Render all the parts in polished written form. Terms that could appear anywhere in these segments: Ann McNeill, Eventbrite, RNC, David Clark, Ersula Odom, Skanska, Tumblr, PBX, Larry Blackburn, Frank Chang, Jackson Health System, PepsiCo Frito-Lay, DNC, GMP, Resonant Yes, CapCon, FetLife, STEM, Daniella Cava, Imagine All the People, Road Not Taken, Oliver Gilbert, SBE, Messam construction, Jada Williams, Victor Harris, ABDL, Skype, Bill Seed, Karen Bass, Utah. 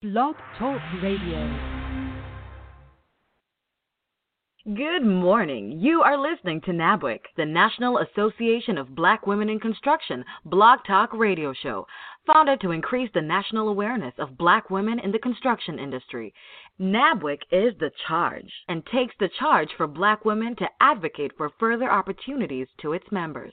Blog Talk Radio. Good morning. You are listening to NABWIC, the National Association of Black Women in Construction, Blog Talk Radio Show, founded to increase the national awareness of black women in the construction industry. NABWIC is the charge and takes the charge for black women to advocate for further opportunities to its members.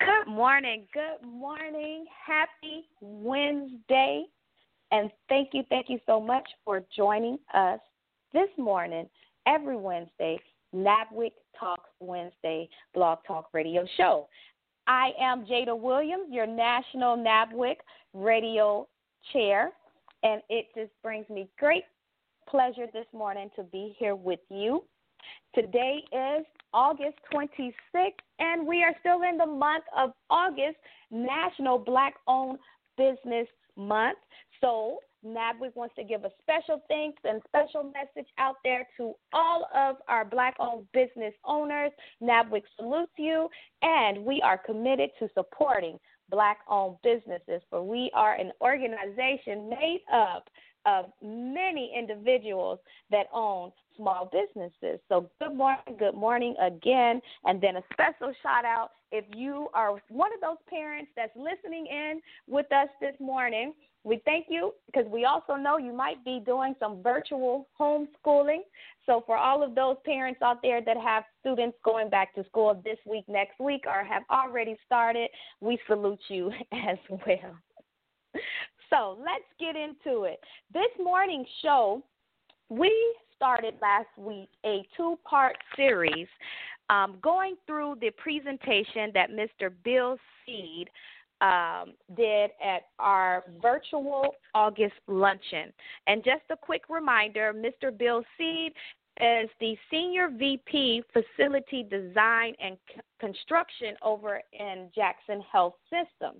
Good morning. Good morning. Happy Wednesday. And thank you so much for joining us this morning, every Wednesday, NABWIC Talks Wednesday Blog Talk Radio Show. I am Jada Williams, your National NABWIC Radio Chair, and it just brings me great pleasure this morning to be here with you. Today is August 26th, and we are still in the month of August, National Black-Owned Business Month. So NABWIC wants to give a special thanks and special message out there to all of our Black-owned business owners. NABWIC salutes you, and we are committed to supporting Black-owned businesses, for we are an organization made up of many individuals that own small businesses. So good morning again, and then a special shout out if you are one of those parents that's listening in with us this morning. We thank you, because we also know you might be doing some virtual homeschooling. So for all of those parents out there that have students going back to school this week, next week, or have already started, we salute you as well. So let's get into it. This morning's show, we started last week a two-part series going through the presentation that Mr. Bill Seed did at our virtual August luncheon. And just a quick reminder, Mr. Bill Seed is the Senior VP Facility Design and Construction over in Jackson Health System.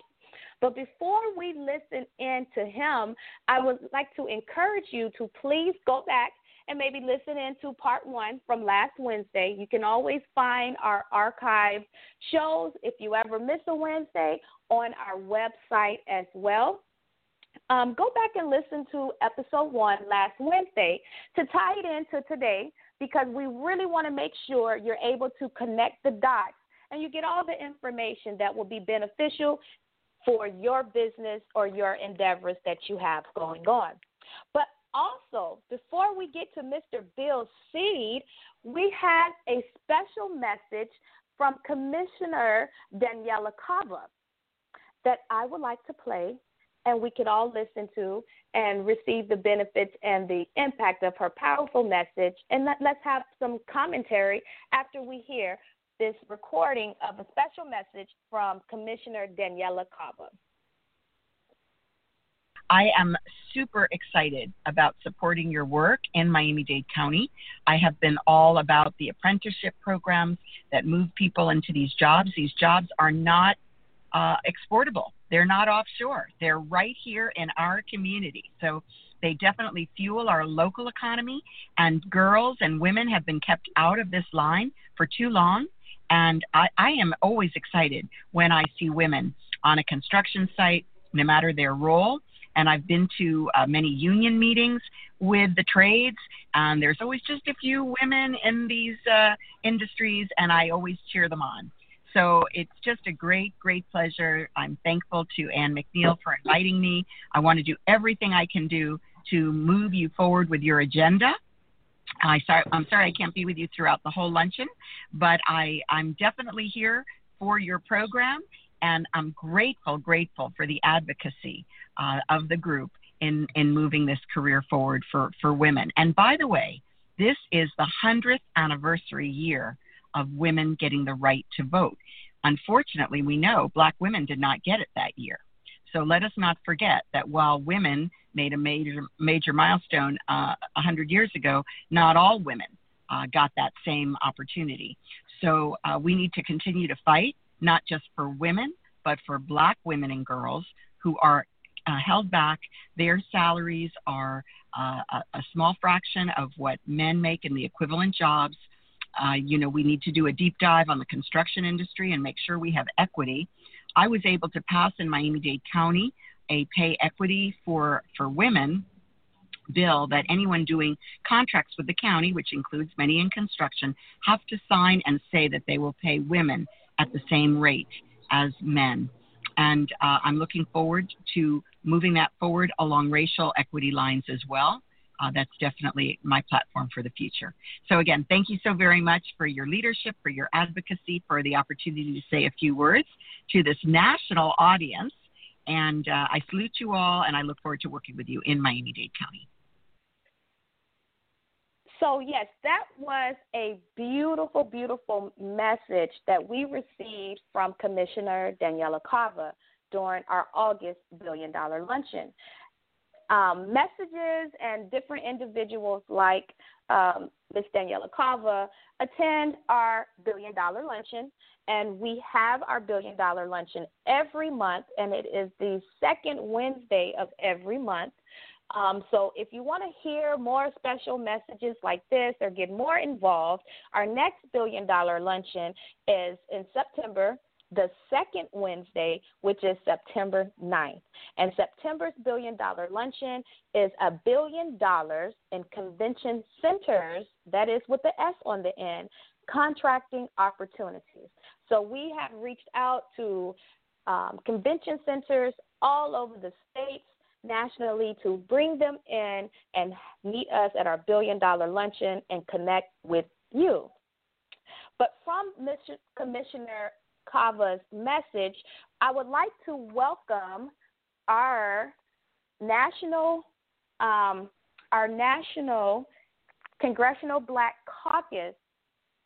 But before we listen in to him, I would like to encourage you to please go back and maybe listen in to part one from last Wednesday. You can always find our archive shows, if you ever miss a Wednesday, on our website as well. Go back and listen to episode one last Wednesday to tie it into today, because we really want to make sure you're able to connect the dots and you get all the information that will be beneficial for your business or your endeavors that you have going on. But also, before we get to Mr. Bill Seed, we had a special message from Commissioner Daniella Cava that I would like to play, and we could all listen to and receive the benefits and the impact of her powerful message. And let's have some commentary after we hear this recording of a special message from Commissioner Daniella Cava. I am super excited about supporting your work in Miami-Dade County. I have been all about the apprenticeship programs that move people into these jobs. These jobs are not exportable. They're not offshore. They're right here in our community. So they definitely fuel our local economy, and girls and women have been kept out of this line for too long. And I am always excited when I see women on a construction site, no matter their role. And I've been to many union meetings with the trades, and there's always just a few women in these industries, and I always cheer them on. So it's just a great, great pleasure. I'm thankful to Ann McNeill for inviting me. I want to do everything I can do to move you forward with your agenda. I'm sorry I can't be with you throughout the whole luncheon, but I'm definitely here for your program, and I'm grateful for the advocacy of the group in moving this career forward for women. And by the way, this is the 100th anniversary year of women getting the right to vote. Unfortunately, we know Black women did not get it that year. So let us not forget that while women made a major milestone 100 years ago, not all women got that same opportunity. So we need to continue to fight, not just for women, but for Black women and girls who are held back. Their salaries are a small fraction of what men make in the equivalent jobs. We need to do a deep dive on the construction industry and make sure we have equity. I was able to pass in Miami-Dade County a pay equity for women bill that anyone doing contracts with the county, which includes many in construction, have to sign and say that they will pay women at the same rate as men. And I'm looking forward to moving that forward along racial equity lines as well. That's definitely my platform for the future. So again, thank you so very much for your leadership, for your advocacy, for the opportunity to say a few words to this national audience. And I salute you all, and I look forward to working with you in Miami-Dade County. So yes, that was a beautiful, beautiful message that we received from Commissioner Daniella Cava during our August $1 Billion Luncheon. Messages and different individuals like Ms. Daniella Cava attend our $1 Billion Luncheon, and we have our $1 Billion Luncheon every month, and it is the second Wednesday of every month. So if you want to hear more special messages like this or get more involved, our next $1 Billion Luncheon is in September, the second Wednesday, which is September 9th. And September's $1 Billion Luncheon is $1 billion in convention centers, that is with the S on the end, contracting opportunities. So we have reached out to convention centers all over the states, nationally, to bring them in and meet us at our $1 Billion Luncheon and connect with you. But from Commissioner Cava's message, I would like to welcome our national Congressional Black Caucus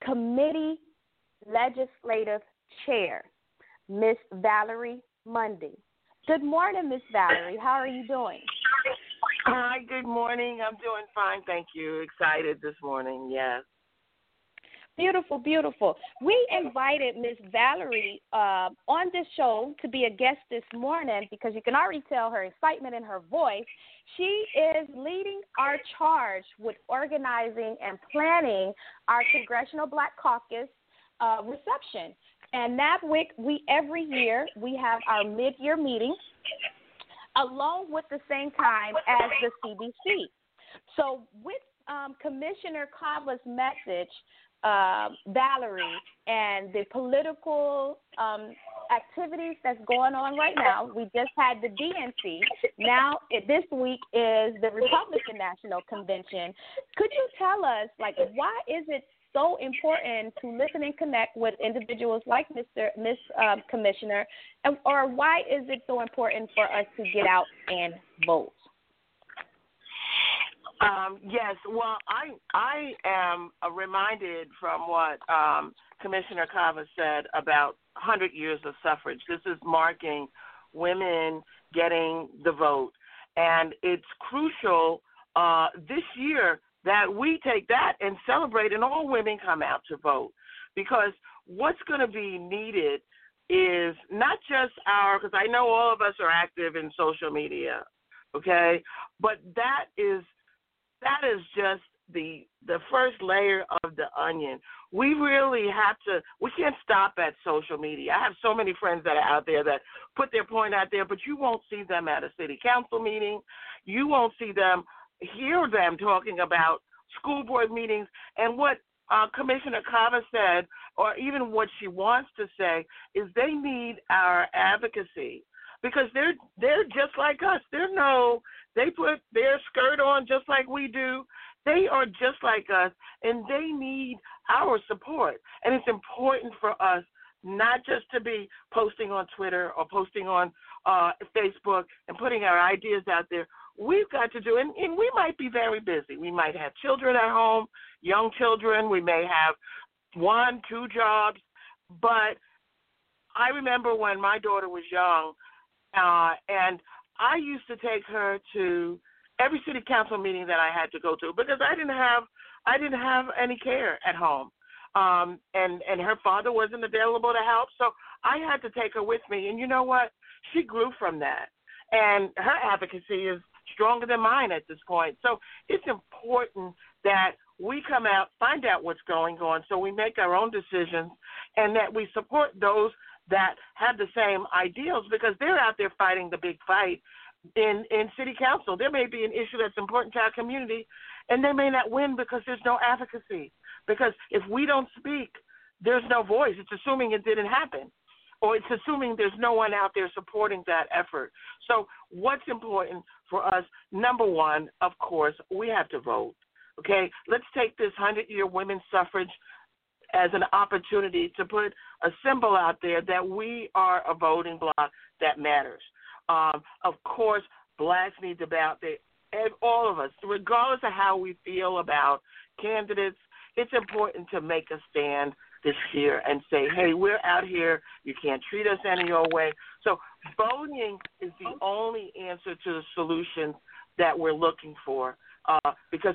Committee Legislative Chair, Ms. Valerie Mundy. Good morning, Ms. Valerie. How are you doing? Hi, good morning. I'm doing fine, thank you. Excited this morning, yes. Beautiful, beautiful. We invited Ms. Valerie on this show to be a guest this morning because you can already tell her excitement in her voice. She is leading our charge with organizing and planning our Congressional Black Caucus reception. And NABWIC, every year we have our mid-year meeting along with the same time as the CBC. So with Commissioner Cava's message, Valerie, and the political activities that's going on right now. We just had the DNC. Now, this week is the Republican National Convention. Could you tell us, why is it so important to listen and connect with individuals like Ms. Commissioner, or why is it so important for us to get out and vote? Yes, well, I am reminded from what Commissioner Cava said about 100 years of suffrage. This is marking women getting the vote, and it's crucial this year that we take that and celebrate and all women come out to vote, because what's going to be needed is not just because I know all of us are active in social media, okay, but that is just the first layer of the onion. We really have to, we can't stop at social media. I have so many friends that are out there that put their point out there, but you won't see them at a city council meeting. You won't see them, hear them talking about school board meetings. And what Commissioner Cava said, or even what she wants to say, is they need our advocacy. Because they're just like us. They put their skirt on just like we do, They are just like us, and they need our support. And it's important for us not just to be posting on Twitter or posting on Facebook and putting our ideas out there. We've got to do, and we might be very busy. We might have children at home, young children. We may have 1, 2 jobs. But I remember when my daughter was young, and I used to take her to every city council meeting that I had to go to because I didn't have any care at home, and her father wasn't available to help, so I had to take her with me. And you know what? She grew from that, and her advocacy is stronger than mine at this point. So it's important that we come out, find out what's going on, so we make our own decisions, and that we support those that have the same ideals because they're out there fighting the big fight in city council. There may be an issue that's important to our community, and they may not win because there's no advocacy. Because if we don't speak, there's no voice. It's assuming it didn't happen, or it's assuming there's no one out there supporting that effort. So what's important for us, number one, of course, we have to vote. Okay, let's take this 100-year women's suffrage as an opportunity to put a symbol out there that we are a voting bloc that matters. Of course, blacks need to be out there, and all of us, regardless of how we feel about candidates, it's important to make a stand this year and say, hey, we're out here. You can't treat us any old way. So voting is the only answer to the solutions that we're looking for because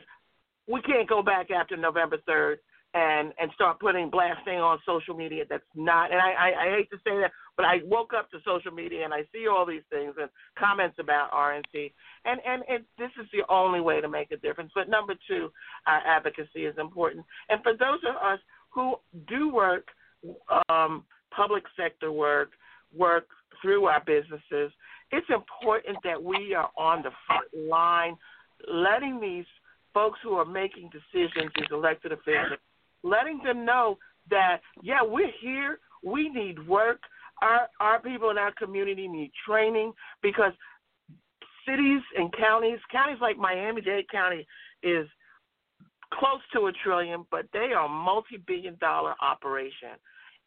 we can't go back after November 3rd and start putting blasting on social media. That's not, and I hate to say that, but I woke up to social media and I see all these things and comments about RNC. And this is the only way to make a difference. But number two, our advocacy is important. And for those of us who do work, public sector work through our businesses, it's important that we are on the front line, letting these folks who are making decisions, these elected officials, letting them know that, yeah, we're here, we need work, our people in our community need training because cities and counties like Miami-Dade County is close to $1 trillion, but they are a multi-billion-dollar operation,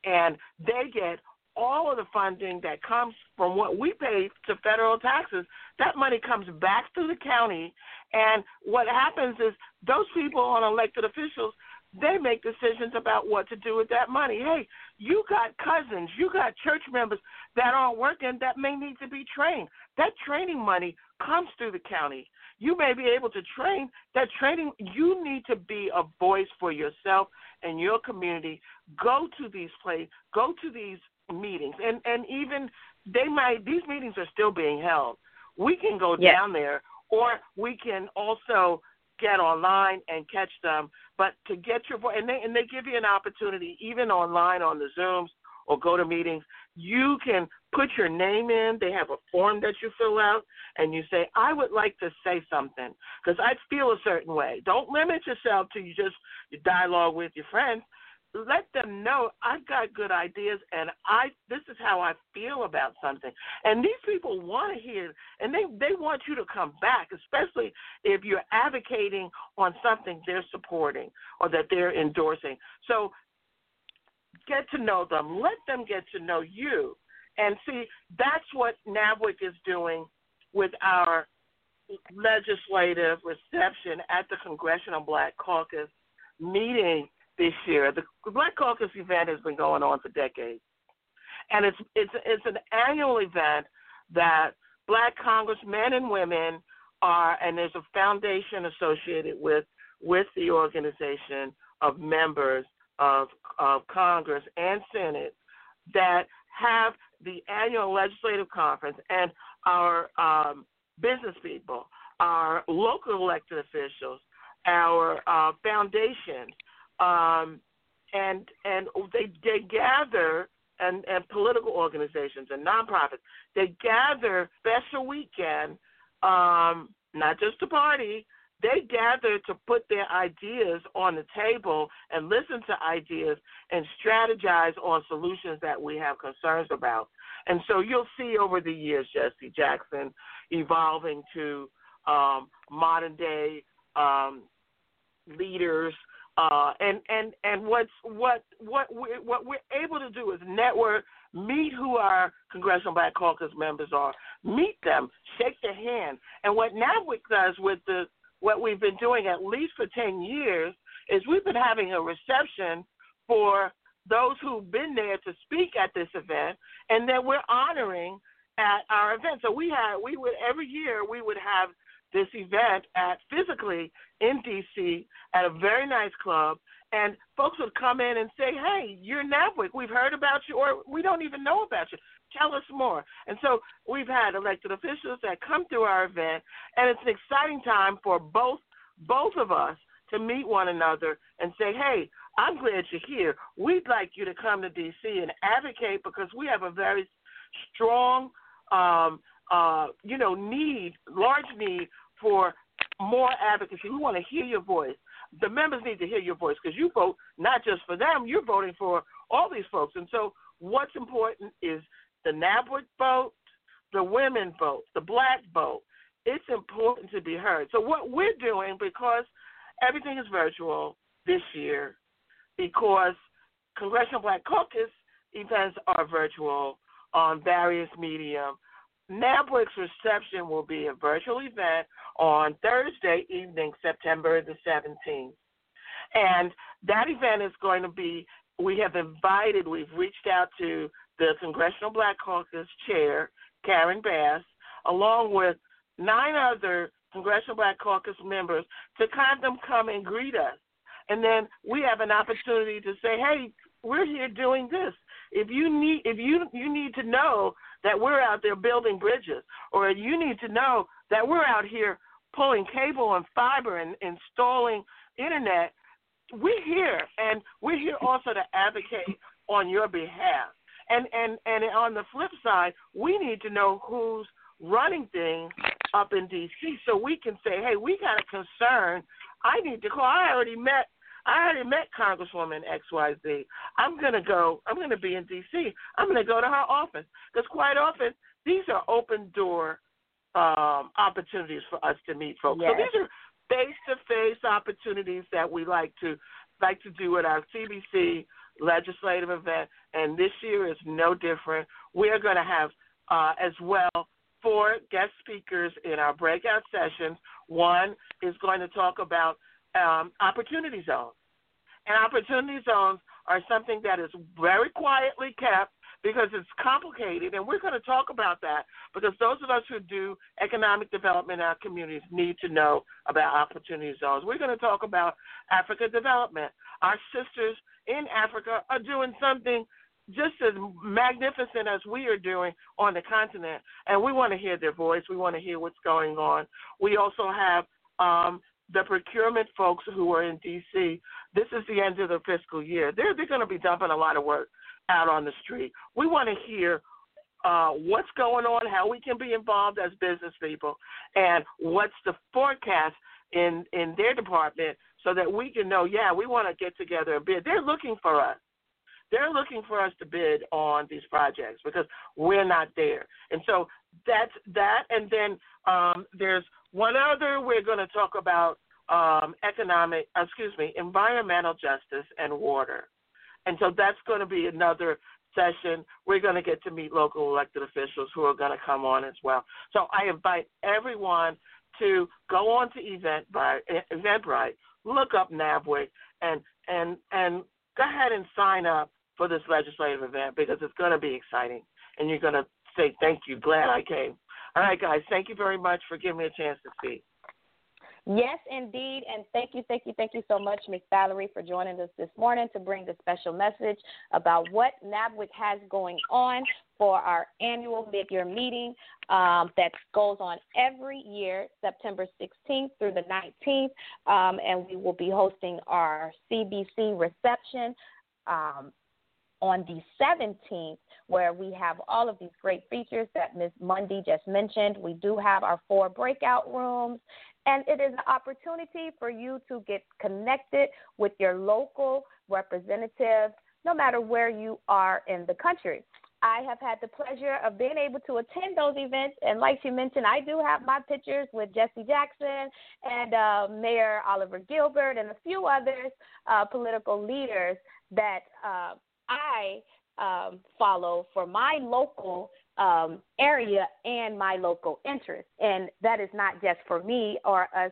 and they get all of the funding that comes from what we pay to federal taxes. That money comes back to the county, and what happens is those people on elected officials, they make decisions about what to do with that money. Hey, you got cousins, you got church members that aren't working that may need to be trained. That training money comes through the county. You may be able to train. That training, you need to be a voice for yourself and your community. Go to these places, go to these meetings, and even they might, these meetings are still being held. We can go down there, or we can also get online and catch them. But to get your voice, and they give you an opportunity, even online on the Zooms or go to meetings, you can put your name in. They have a form that you fill out, and you say, I would like to say something because I feel a certain way. Don't limit yourself to you dialogue with your friends. Let them know I've got good ideas, and this is how I feel about something. And these people want to hear, and they want you to come back, especially if you're advocating on something they're supporting or that they're endorsing. So get to know them. Let them get to know you. And see, that's what NABWIC is doing with our legislative reception at the Congressional Black Caucus meeting this year. The Black Caucus event has been going on for decades, and it's an annual event that Black congressmen and women are, and there's a foundation associated with the organization of members of Congress and Senate that have the annual legislative conference, and our business people, our local elected officials, our foundations. And they gather, and political organizations and nonprofits, they gather special weekend, not just to party. They gather to put their ideas on the table and listen to ideas and strategize on solutions that we have concerns about. And so you'll see over the years, Jesse Jackson evolving to modern day leaders. And what we're able to do is network, meet who our Congressional Black Caucus members are, meet them, shake their hand. And what NABWIC does with what we've been doing at least for 10 years is we've been having a reception for those who've been there to speak at this event, and that we're honoring at our event. So we would every year we would have this event physically in D.C. at a very nice club, and folks would come in and say, hey, you're NABWIC. We've heard about you, or we don't even know about you. Tell us more. And so we've had elected officials that come through our event, and it's an exciting time for both of us to meet one another and say, hey, I'm glad you're here. We'd like you to come to D.C. and advocate, because we have a very strong large need for more advocacy. We want to hear your voice. The members need to hear your voice, because you vote not just for them, you're voting for all these folks. And so what's important is the NABWIC vote, the women vote, the black vote. It's important to be heard. So what we're doing, because everything is virtual this year, because Congressional Black Caucus events are virtual on various mediums, NABWIC's reception will be a virtual event on Thursday evening, September the 17th. And that event is going to be, we've reached out to the Congressional Black Caucus chair, Karen Bass, along with 9 other Congressional Black Caucus members to kind of come and greet us. And then we have an opportunity to say, hey, we're here doing this. If you need to know that we're out there building bridges, or you need to know that we're out here pulling cable and fiber and installing internet, we're here. And we're here also to advocate on your behalf. And on the flip side, we need to know who's running things up in D.C. so we can say, hey, we got a concern. I need to call. I already met Congresswoman XYZ. I'm going to be in D.C. I'm going to go to her office. Because quite often, these are open-door opportunities for us to meet folks. Yes. So these are face-to-face opportunities that we like to do at our CBC legislative event. And this year is no different. We are going to have, as well, 4 guest speakers in our breakout sessions. One is going to talk about opportunity zones. And opportunity zones are something that is very quietly kept because it's complicated, and we're going to talk about that because those of us who do economic development in our communities need to know about opportunity zones. We're going to talk about Africa development. Our sisters in Africa are doing something just as magnificent as we are doing on the continent, and we want to hear their voice. We want to hear what's going on. We also have the procurement folks who are in D.C. This is the end of the fiscal year. They're going to be dumping a lot of work out on the street. We want to hear what's going on, how we can be involved as business people, and what's the forecast in their department so that we can know, yeah, we want to get together and bid. They're looking for us. They're looking for us to bid on these projects because we're not there. And so that's that. And then there's one other, we're going to talk about environmental justice and water. And so that's going to be another session. We're going to get to meet local elected officials who are going to come on as well. So I invite everyone to go on to Eventbrite, look up NABWIC, and go ahead and sign up for this legislative event because it's going to be exciting. And you're going to say, thank you, glad I came. All right, guys, thank you very much for giving me a chance to speak. Yes, indeed, and thank you so much, Ms. Valerie, for joining us this morning to bring the special message about what NABWIC has going on for our annual mid-year meeting that goes on every year, September 16th through the 19th, and we will be hosting our CBC reception on the 17th, where we have all of these great features that Ms. Mundy just mentioned. We do have our 4 breakout rooms, and it is an opportunity for you to get connected with your local representative, no matter where you are in the country. I have had the pleasure of being able to attend those events, and like she mentioned, I do have my pictures with Jesse Jackson and Mayor Oliver Gilbert and a few others political leaders that I follow for my local area and my local interests, and that is not just for me or us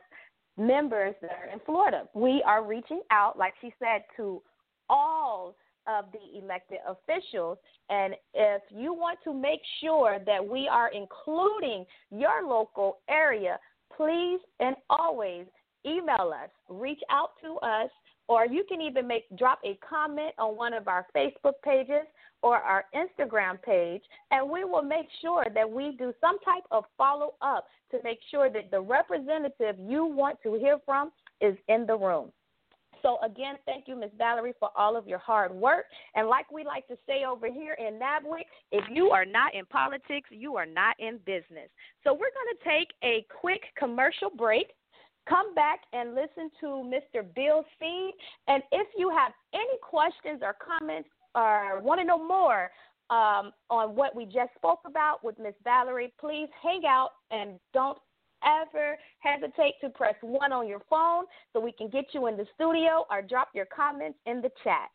members that are in Florida. We are reaching out, like she said, to all of the elected officials, and if you want to make sure that we are including your local area, please and always email us, reach out to us, or you can even drop a comment on one of our Facebook pages or our Instagram page, and we will make sure that we do some type of follow-up to make sure that the representative you want to hear from is in the room. So, again, thank you, Ms. Valerie, for all of your hard work. And like we like to say over here in NABWIC, if you are not in politics, you are not in business. So we're going to take a quick commercial break, come back and listen to Mr. Bill Seed. And if you have any questions or comments or want to know more on what we just spoke about with Ms. Valerie, please hang out and don't ever hesitate to press 1 on your phone so we can get you in the studio, or drop your comments in the chat.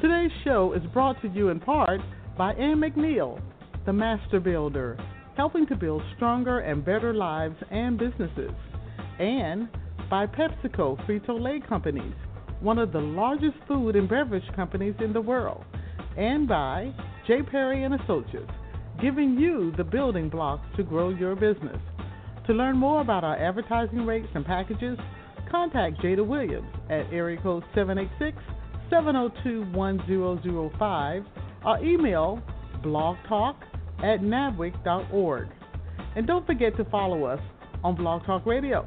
Today's show is brought to you in part by Ann McNeill, the Master Builder, helping to build stronger and better lives and businesses, and by PepsiCo Frito-Lay Companies, one of the largest food and beverage companies in the world, and by JPerry and Associates, giving you the building blocks to grow your business. To learn more about our advertising rates and packages, contact Jada Williams at area code 786-702-1005 or email blogtalk@nabwic.org. And don't forget to follow us on Blog Talk Radio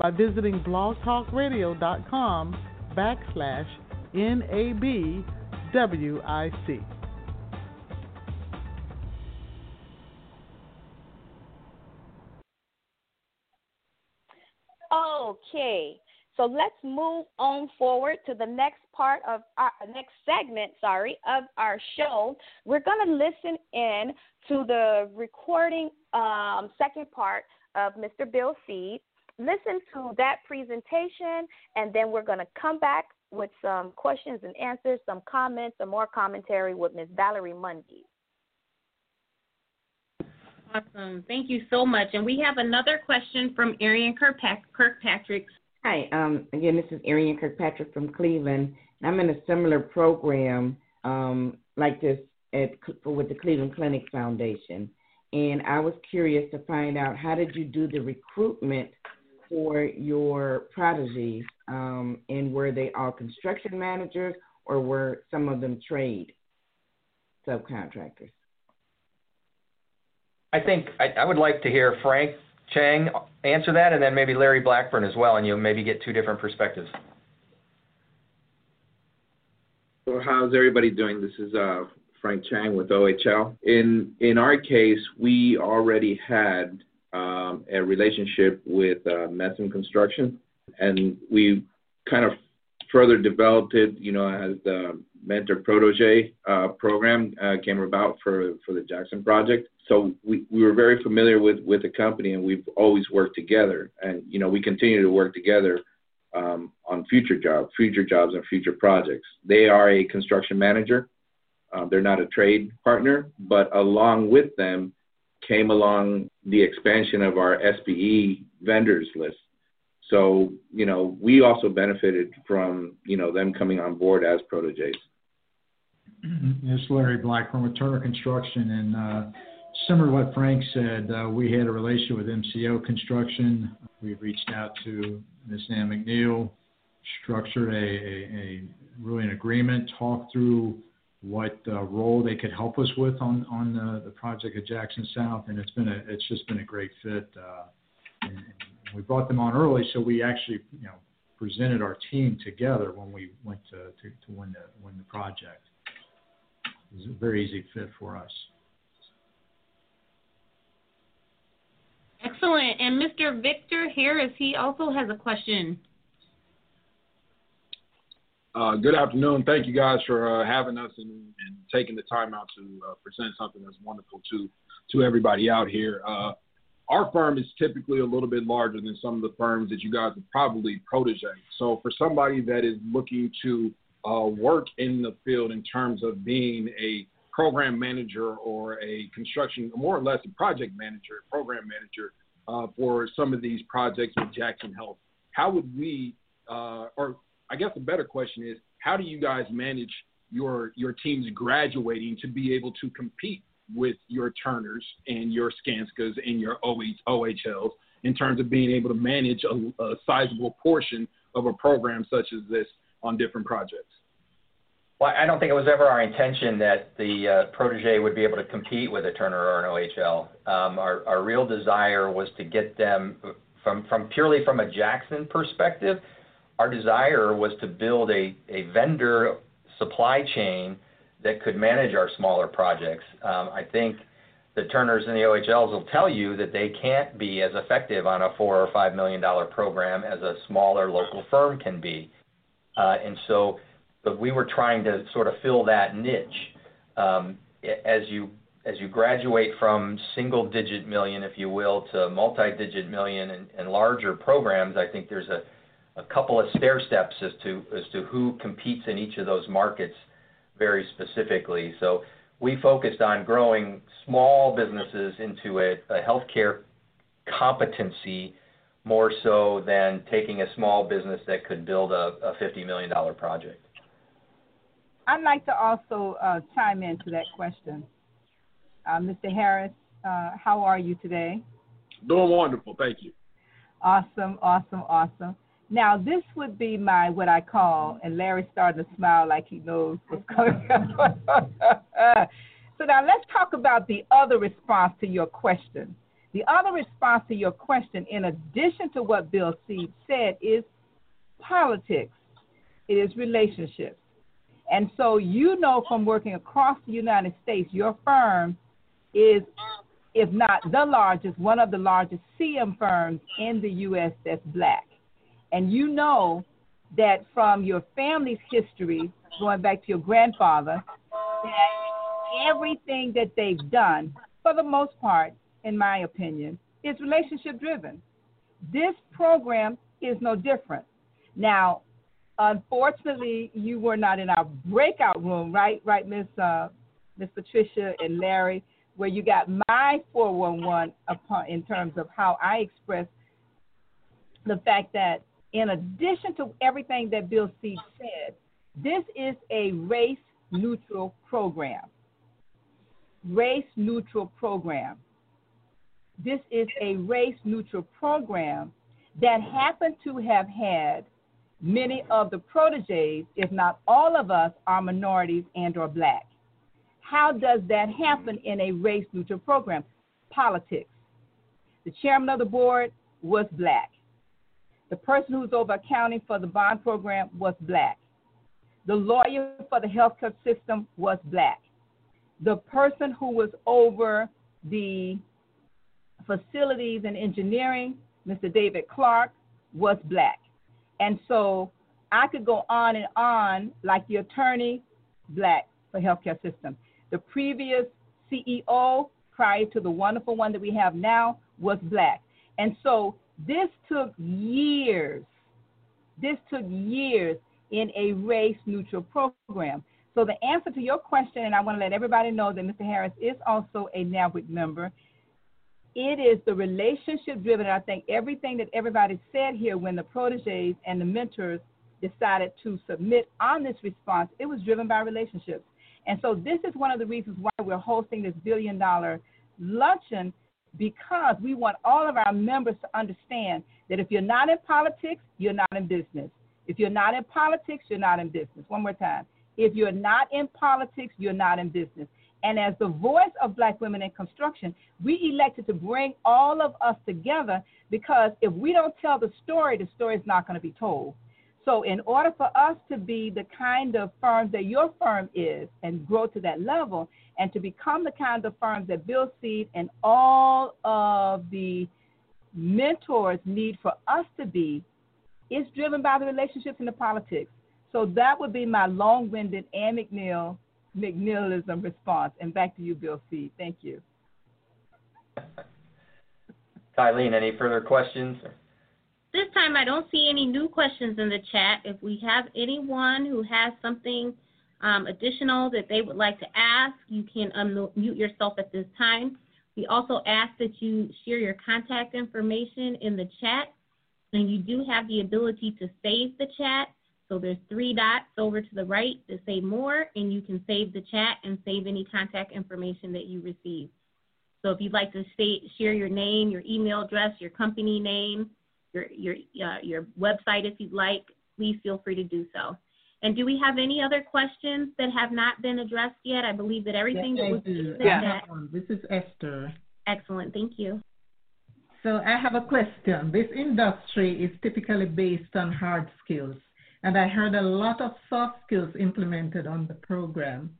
by visiting blogtalkradio.com/NABWIC. Okay, so let's move on forward to the next part of our next segment, of our show. We're going to listen in to the recording second part of Mr. Bill Seed. Listen to that presentation, and then we're going to come back with some questions and answers, some comments, and more commentary with Ms. Valerie Mundy. Awesome. Thank you so much. And we have another question from Arian Kirkpatrick. Hi. Again, this is Arian Kirkpatrick from Cleveland. I'm in a similar program like this with the Cleveland Clinic Foundation. And I was curious to find out, how did you do the recruitment for your prodigies, and were they all construction managers, or were some of them trade subcontractors? I think I would like to hear Frank Chang answer that, and then maybe Larry Blackburn as well, and you'll maybe get two different perspectives. So how's everybody doing? This is Frank Chang with OHL. In our case, we already had a relationship with Messam Construction, and we kind of further developed it, as the mentor-protege program came about for the Jackson project. So we were very familiar with the company, and we've always worked together. And, we continue to work together on future jobs and future projects. They are a construction manager. They're not a trade partner, but along with them came along the expansion of our SBE vendors list. So, we also benefited from, them coming on board as proteges. It's Larry Blackburn with Turner Construction. And similar to what Frank said, we had a relationship with MCO Construction. We reached out to Ms. Ann McNeill, structured an agreement, talked through what role they could help us with on the project at Jackson South, and it's just been a great fit. And we brought them on early, so we actually presented our team together when we went to win the project. It was a very easy fit for us. Excellent. And Mr. Victor Harris, he also has a question. Good afternoon. Thank you guys for having us and taking the time out to present something that's wonderful to everybody out here. Our firm is typically a little bit larger than some of the firms that you guys are probably protege. So for somebody that is looking to work in the field in terms of being a program manager or a construction, more or less a project manager, program manager for some of these projects with Jackson Health, how would we, or I guess a better question is, how do you guys manage your teams graduating to be able to compete with your Turners and your Skanskas and your OHLs in terms of being able to manage a sizable portion of a program such as this on different projects? Well, I don't think it was ever our intention that the protege would be able to compete with a Turner or an OHL. Our real desire was to get them from a Jackson perspective. Our desire was to build a vendor supply chain that could manage our smaller projects. I think the Turners and the OHLs will tell you that they can't be as effective on a $4 or $5 million program as a smaller local firm can be. But we were trying to sort of fill that niche. As you graduate from single-digit million, if you will, to multi-digit million and larger programs, I think there's a couple of stair steps as to who competes in each of those markets very specifically. So we focused on growing small businesses into a healthcare competency more so than taking a small business that could build a $50 million project. I'd like to also chime into that question. Mr. Harris, how are you today? Doing wonderful, thank you. Awesome. Now, this would be my, what I call, and Larry's starting to smile like he knows what's going on. So now let's talk about the other response to your question. The other response to your question, in addition to what Bill Seed said, is politics. It is relationships. And so you know from working across the United States, your firm is, if not the largest, one of the largest CM firms in the U.S. that's Black. And you know that from your family's history, going back to your grandfather, that everything that they've done, for the most part, in my opinion, is relationship-driven. This program is no different. Now, unfortunately, you were not in our breakout room, right, Miss Patricia and Larry, where you got my 411 in terms of how I expressed the fact that in addition to everything that Bill Seed said, this is a race-neutral program. This is a race-neutral program that happened to have had many of the proteges, if not all of us, are minorities and or Black. How does that happen in a race-neutral program? Politics. The chairman of the board was Black. The person who's over accounting for the bond program was Black. The lawyer for the healthcare system was Black. The person who was over the facilities and engineering, Mr. David Clark, was Black. And so I could go on and on, like the attorney, Black for healthcare system. The previous CEO, prior to the wonderful one that we have now, was Black. And so this took years. In a race-neutral program. So the answer to your question, and I want to let everybody know that Mr. Harris is also a NABWIC member, it is the relationship-driven. And I think everything that everybody said here when the proteges and the mentors decided to submit on this response, it was driven by relationships. And so this is one of the reasons why we're hosting this billion-dollar luncheon, because we want all of our members to understand that if you're not in politics, you're not in business. If you're not in politics, you're not in business. One more time. If you're not in politics, you're not in business. And as the voice of Black women in construction, we elected to bring all of us together, because if we don't tell the story is not going to be told. So in order for us to be the kind of firm that your firm is and grow to that level, and to become the kind of firms that Bill Seed and all of the mentors need for us to be, is driven by the relationships and the politics. So that would be my long-winded Ann McNeillism response. And back to you, Bill Seed. Thank you. Tylene, any further questions? This time I don't see any new questions in the chat. If we have anyone who has something additional that they would like to ask, you can unmute yourself at this time. We also ask that you share your contact information in the chat, and you do have the ability to save the chat. So there's three dots over to the right to say more, and you can save the chat and save any contact information that you receive. So if you'd like to share your name, your email address, your company name, your website if you'd like, please feel free to do so. And do we have any other questions that have not been addressed yet? I believe that everything that was said. Yeah. This is Esther. Excellent, thank you. So I have a question. This industry is typically based on hard skills, and I heard a lot of soft skills implemented on the program.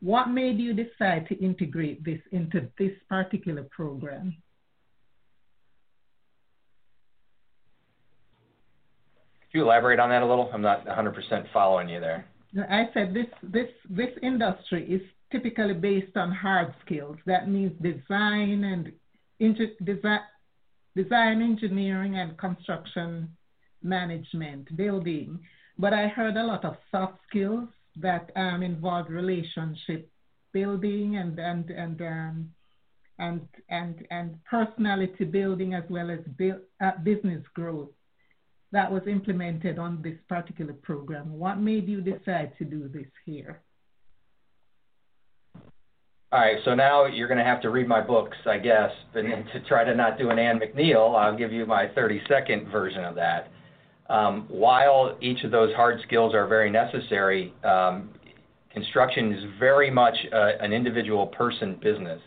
What made you decide to integrate this into this particular program? Could you elaborate on that a little? I'm not 100% following you there. I said this industry is typically based on hard skills. That means design and design engineering and construction management, building. But I heard a lot of soft skills that involve relationship building and personality building, as well as business growth, that was implemented on this particular program. What made you decide to do this here? All right, so now you're going to have to read my books, I guess, but to try to not do an Ann McNeill, I'll give you my 30-second version of that. While each of those hard skills are very necessary, construction is very much an individual person business.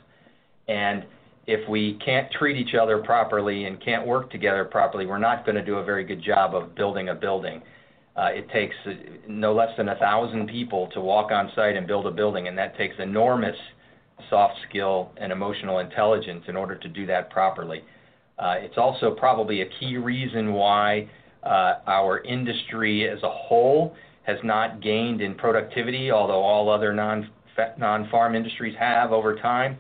And if we can't treat each other properly and can't work together properly, we're not going to do a very good job of building a building. It takes no less than 1,000 people to walk on site and build a building, and that takes enormous soft skill and emotional intelligence in order to do that properly. It's also probably a key reason why our industry as a whole has not gained in productivity, although all other non-farm industries have over time,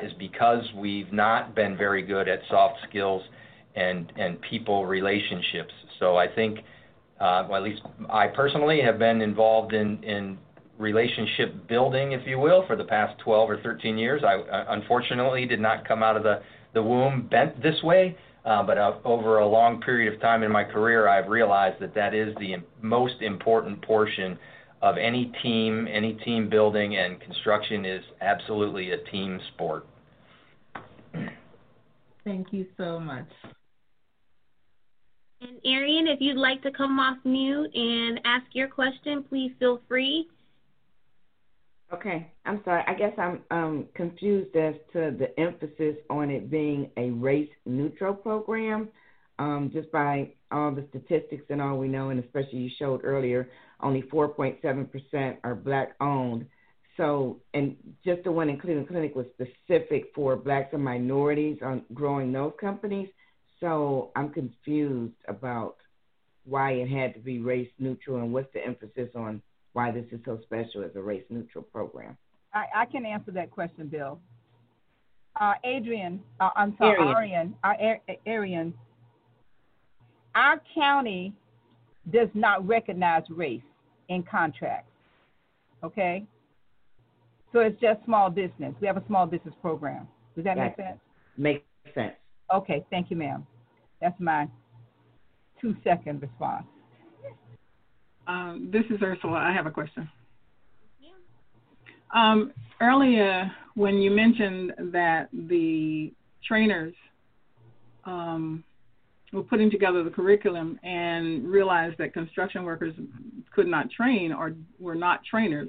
is because we've not been very good at soft skills and people relationships. So I think, well, at least I personally have been involved in relationship building, if you will, for the past 12 or 13 years. I unfortunately did not come out of the womb bent this way. But over a long period of time in my career, I've realized that that is the most important portion of any team building, and construction is absolutely a team sport. Thank you so much. And Arian, if you'd like to come off mute and ask your question, please feel free. Okay, I'm sorry. I guess I'm confused as to the emphasis on it being a race-neutral program, just by all the statistics and all we know, and especially you showed earlier, only 4.7% are Black-owned. So, and just the one in Cleveland Clinic was specific for Blacks and minorities on growing those companies. So I'm confused about why it had to be race-neutral and what's the emphasis on why this is so special as a race-neutral program. I can answer that question, Bill. Arian, our county does not recognize race in contracts, okay? So it's just small business. We have a small business program. Does that make sense? Makes sense. Okay, thank you, ma'am. That's my 2-second response. This is Ersula. I have a question. Earlier, when you mentioned that the trainers were putting together the curriculum and realized that construction workers could not train or were not trainers,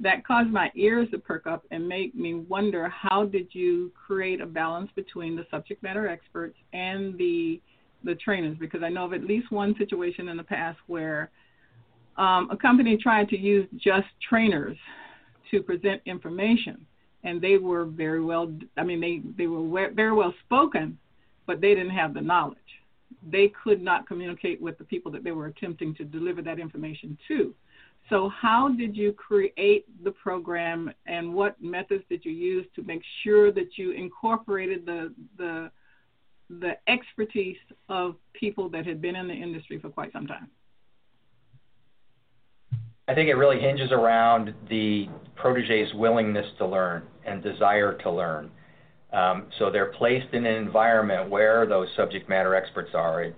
that caused my ears to perk up and make me wonder, how did you create a balance between the subject matter experts and the trainers? Because I know of at least one situation in the past where a company tried to use just trainers to present information, and they were very well, I mean, they were very well spoken, but they didn't have the knowledge. they could not communicate with the people that they were attempting to deliver that information to. So how did you create the program, and what methods did you use to make sure that you incorporated the expertise of people that had been in the industry for quite some time? I think it really hinges around the protege's willingness to learn and desire to learn. So they're placed in an environment where those subject matter experts are.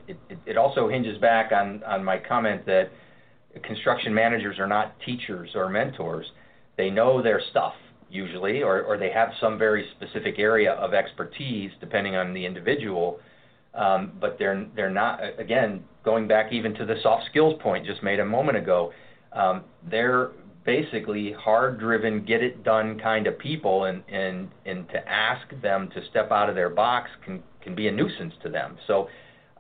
It also hinges back on my comment that construction managers are not teachers or mentors. They know their stuff usually, or they have some very specific area of expertise depending on the individual. But they're not, again, going back even to the soft skills point just made a moment ago, they're basically hard-driven, get-it-done kind of people, and to ask them to step out of their box can be a nuisance to them. So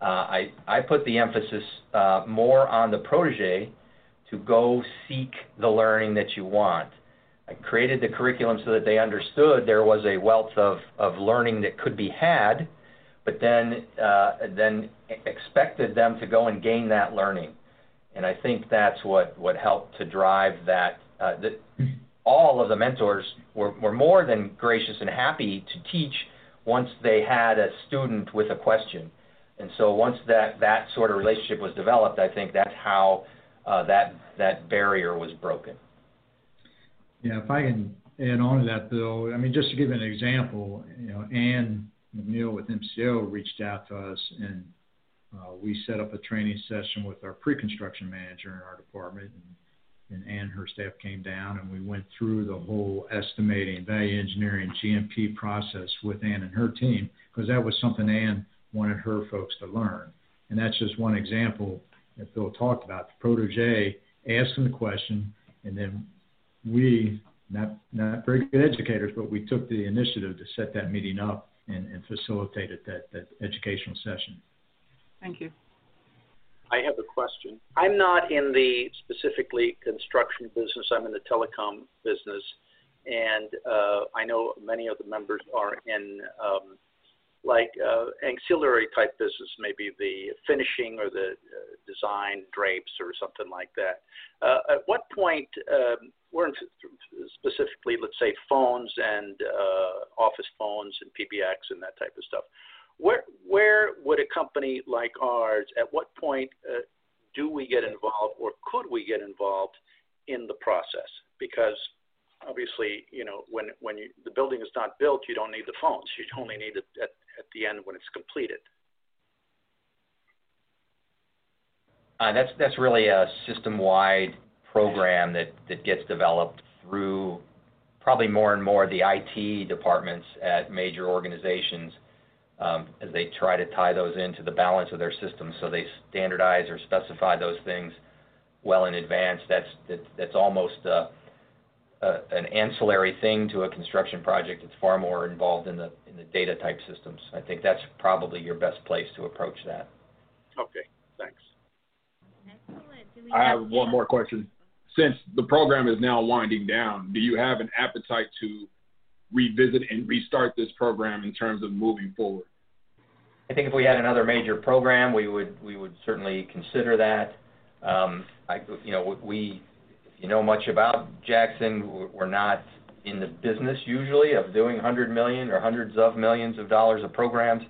I put the emphasis more on the protege to go seek the learning that you want. I created the curriculum so that they understood there was a wealth of learning that could be had, but then expected them to go and gain that learning. And I think that's what helped to drive that. All of the mentors were more than gracious and happy to teach once they had a student with a question. And so once that sort of relationship was developed, I think that's how that barrier was broken. Yeah, if I can add on to that, Bill, I mean, just to give an example, Ann McNeill with MCO reached out to us, and we set up a training session with our pre-construction manager in our department, and Ann and her staff came down, and we went through the whole estimating, value engineering, GMP process with Ann and her team, because that was something Ann wanted her folks to learn. And that's just one example that Bill talked about. The protege asked them the question, and then we, not very good educators, but we took the initiative to set that meeting up and facilitated that educational session. Thank you. I have a question. I'm not in the specifically construction business. I'm in the telecom business. And I know many of the members are in auxiliary type business, maybe the finishing or the design drapes or something like that. At what point, we're in specifically, let's say, phones and office phones and PBX and that type of stuff. Where would a company like ours, at what point do we get involved, or could we get involved in the process? Because obviously, when the building is not built, you don't need the phones. You only need it at the end when it's completed. That's really a system-wide program that gets developed through probably more and more the IT departments at major organizations. As they try to tie those into the balance of their system, so they standardize or specify those things well in advance. That's almost an ancillary thing to a construction project. It's far more involved in the data type systems. I think that's probably your best place to approach that. Okay, thanks. Excellent. I have one more question. Since the program is now winding down, do you have an appetite to revisit and restart this program in terms of moving forward? I think if we had another major program, we would certainly consider that. If you know much about Jackson, we're not in the business usually of doing $100 million or hundreds of millions of dollars of programs,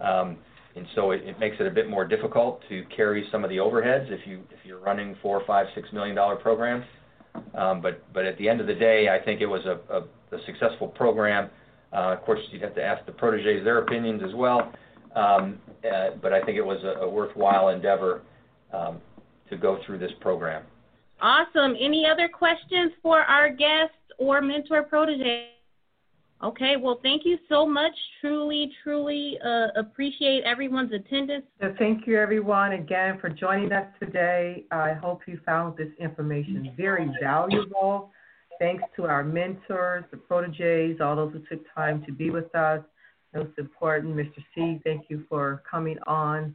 and so it makes it a bit more difficult to carry some of the overheads if you're running $4, $5, $6 million programs. But at the end of the day, I think it was a successful program. Of course, you'd have to ask the proteges their opinions as well. But I think it was a worthwhile endeavor to go through this program. Awesome. Any other questions for our guests or mentor protege? Okay, well, thank you so much. Truly, truly appreciate everyone's attendance. So thank you, everyone, again, for joining us today. I hope you found this information very valuable. Thanks to our mentors, the proteges, all those who took time to be with us. Most important, Mr. C, thank you for coming on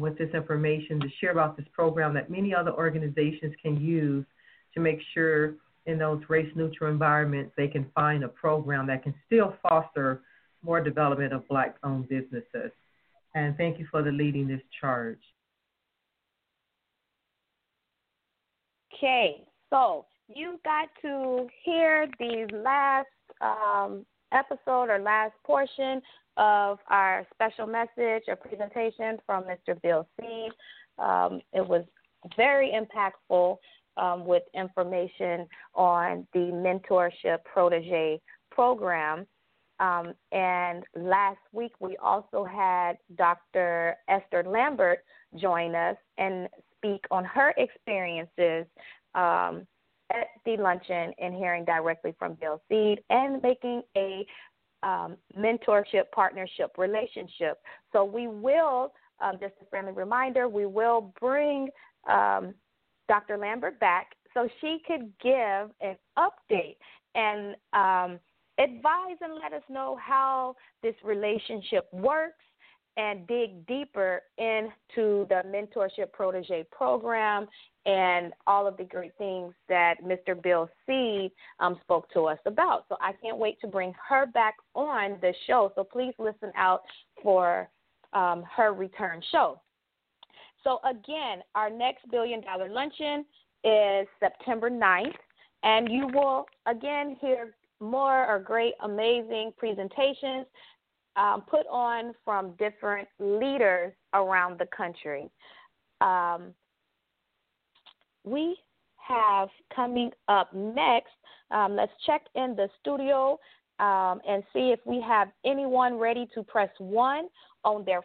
with this information to share about this program that many other organizations can use to make sure in those race-neutral environments, they can find a program that can still foster more development of Black-owned businesses. And thank you for the leading this charge. Okay, so you got to hear the last episode or last portion of our special message or presentation from Mr. Bill Seed. It was very impactful with information on the mentorship protege program. And last week, we also had Dr. Esther Lambert join us and speak on her experiences at the luncheon and hearing directly from Bill Seed and making a mentorship partnership relationship. So we will, just a friendly reminder, we will bring Dr. Lambert back so she could give an update and advise and let us know how this relationship works and dig deeper into the mentorship protege program and all of the great things that Mr. Bill Seed spoke to us about. So I can't wait to bring her back on the show. So please listen out for her return show. So again, our next $1 Billion Luncheon is September 9th, and you will again hear more or great, amazing presentations put on from different leaders around the country. We have coming up next, let's check in the studio and see if we have anyone ready to press 1 on their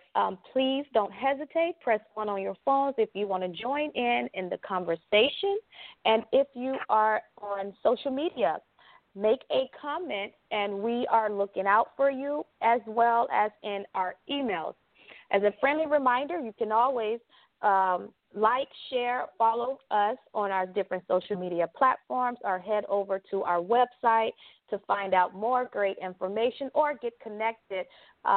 please don't hesitate. Press 1 on your phones if you want to join in the conversation. And if you are on social media, make a comment, and we are looking out for you as well as in our emails. As a friendly reminder, you can always like, share, follow us on our different social media platforms or head over to our website to find out more great information or get connected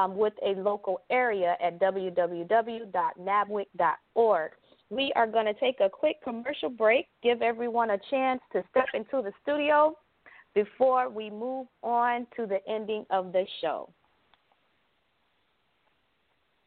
with a local area at www.nabwic.org. We are going to take a quick commercial break, give everyone a chance to step into the studio before we move on to the ending of the show.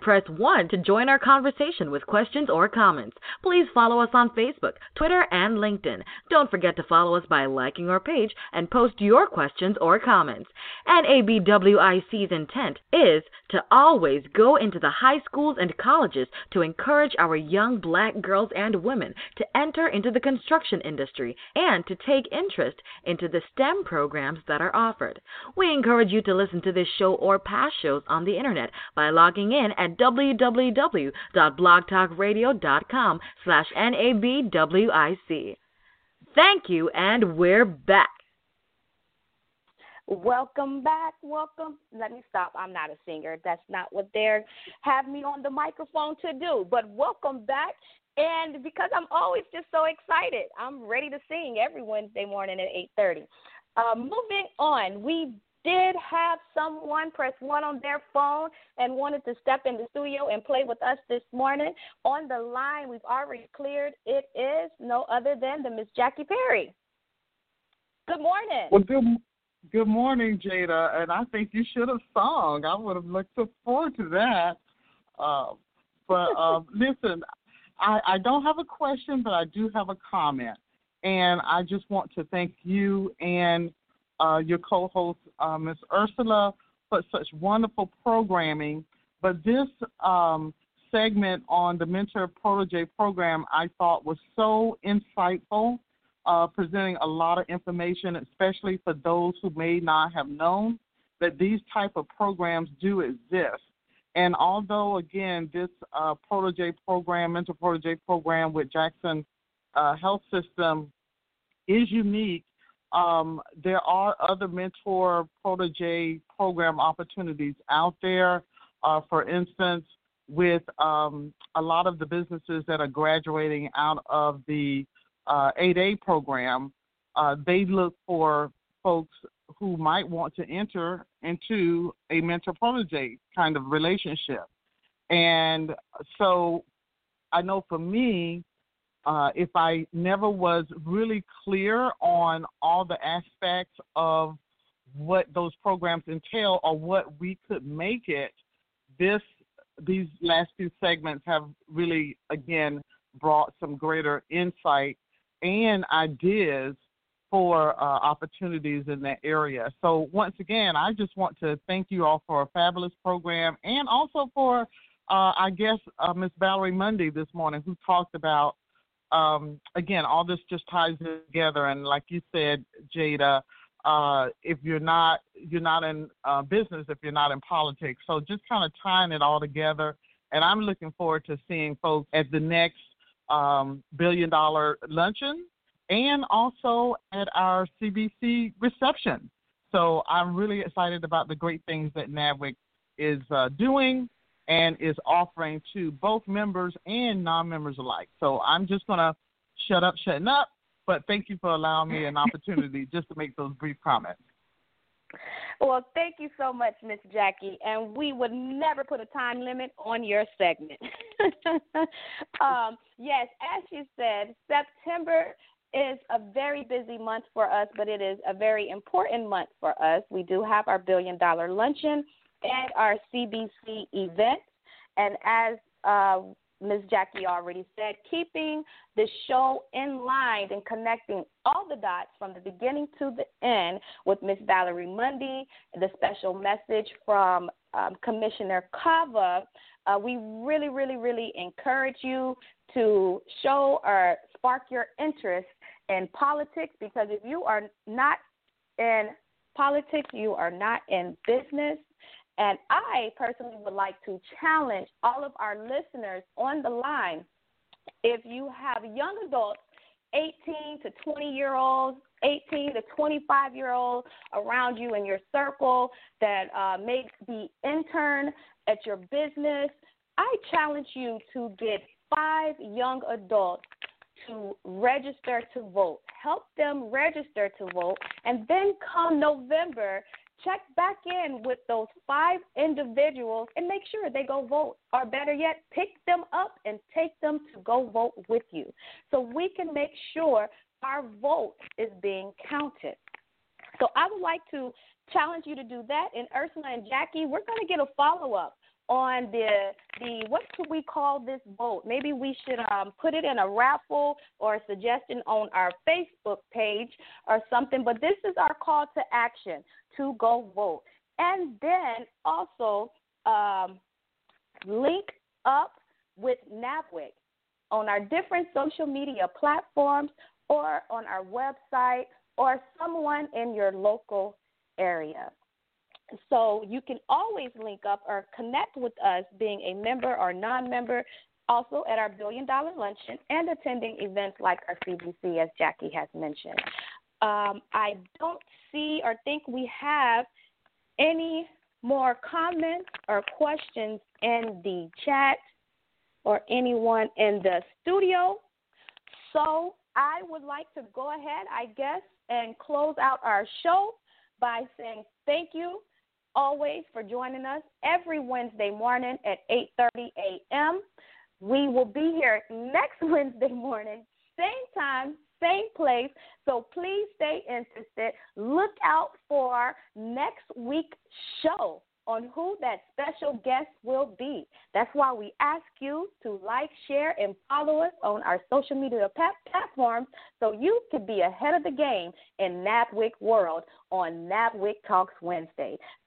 press 1 to join our conversation with questions or comments. Please follow us on Facebook, Twitter, and LinkedIn. Don't forget to follow us by liking our page and post your questions or comments. NABWIC's intent is to always go into the high schools and colleges to encourage our young black girls and women to enter into the construction industry and to take interest into the STEM programs that are offered. We encourage you to listen to this show or past shows on the internet by logging in at www.blogtalkradio.com/NABWIC. Thank you, and we're back. Welcome back. Welcome. Let me stop. I'm not a singer. That's not what they have me on the microphone to do, but welcome back. And because I'm always just so excited, I'm ready to sing every Wednesday morning at 8:30. Moving on, we did have someone press 1 on their phone and wanted to step in the studio and play with us this morning. On the line, we've already cleared, it is no other than the Miss Jackie Perry. Good morning. Well, good morning, Jada, and I think you should have sung. I would have looked forward to that. But listen, I don't have a question, but I do have a comment. And I just want to thank you and your co-host, Ms. Ersula, for such wonderful programming. But this segment on the Mentor Protege program I thought was so insightful, presenting a lot of information, especially for those who may not have known that these type of programs do exist. And although, again, this Protege program, Mentor Protege program with Jackson Health System is unique. There are other mentor protege program opportunities out there. For instance, with a lot of the businesses that are graduating out of the 8A program. They look for folks who might want to enter into a mentor-protege kind of relationship. And so I know for me, if I never was really clear on all the aspects of what those programs entail or what we could make it, these last few segments have really, again, brought some greater insight and ideas for opportunities in that area. So once again, I just want to thank you all for a fabulous program, and also for, Ms. Valerie Mundy this morning, who talked about, again, all this just ties together. And like you said, Jada, if you're not in business, if you're not in politics. So just kind of tying it all together. And I'm looking forward to seeing folks at the next billion-dollar luncheon, and also at our CBC reception. So I'm really excited about the great things that NABWIC is doing and is offering to both members and non-members alike. So I'm just going to shut up, but thank you for allowing me an opportunity just to make those brief comments. Well, thank you so much, Miss Jackie, and we would never put a time limit on your segment. Yes, as you said, September is a very busy month for us, but it is a very important month for us. We do have our billion-dollar luncheon and our CBC event. And as Ms. Jackie already said, keeping the show in line and connecting all the dots from the beginning to the end with Ms. Valerie Mundy, the special message from Commissioner Cava, we really, really, really encourage you to show or spark your interest in politics, because if you are not in politics, you are not in business. And I personally would like to challenge all of our listeners on the line. If you have young adults, 18 to 20-year-olds, 18 to 25-year-olds around you in your circle that may be intern at your business, I challenge you to get 5 young adults to register to vote. Help them register to vote, and then come November, check back in with those 5 individuals and make sure they go vote, or better yet, pick them up and take them to go vote with you, so we can make sure our vote is being counted. So I would like to challenge you to do that. And Ersula and Jackie, we're going to get a follow-up on the what could we call this vote? Maybe we should put it in a raffle or a suggestion on our Facebook page or something. But this is our call to action, to go vote. And then also link up with NABWIC on our different social media platforms, or on our website, or someone in your local area. So you can always link up or connect with us, being a member or non-member, also at our billion-dollar luncheon and attending events like our CBC, as Jackie has mentioned. I don't see or think we have any more comments or questions in the chat or anyone in the studio. So I would like to go ahead, I guess, and close out our show by saying thank you always for joining us every Wednesday morning at 8:30 a.m. We will be here next Wednesday morning, same time, same place. So please stay interested. Look out for next week's show on who that special guest will be. That's why we ask you to like, share, and follow us on our social media platforms, so you can be ahead of the game in NABWIC world on NABWIC Talks Wednesday.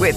With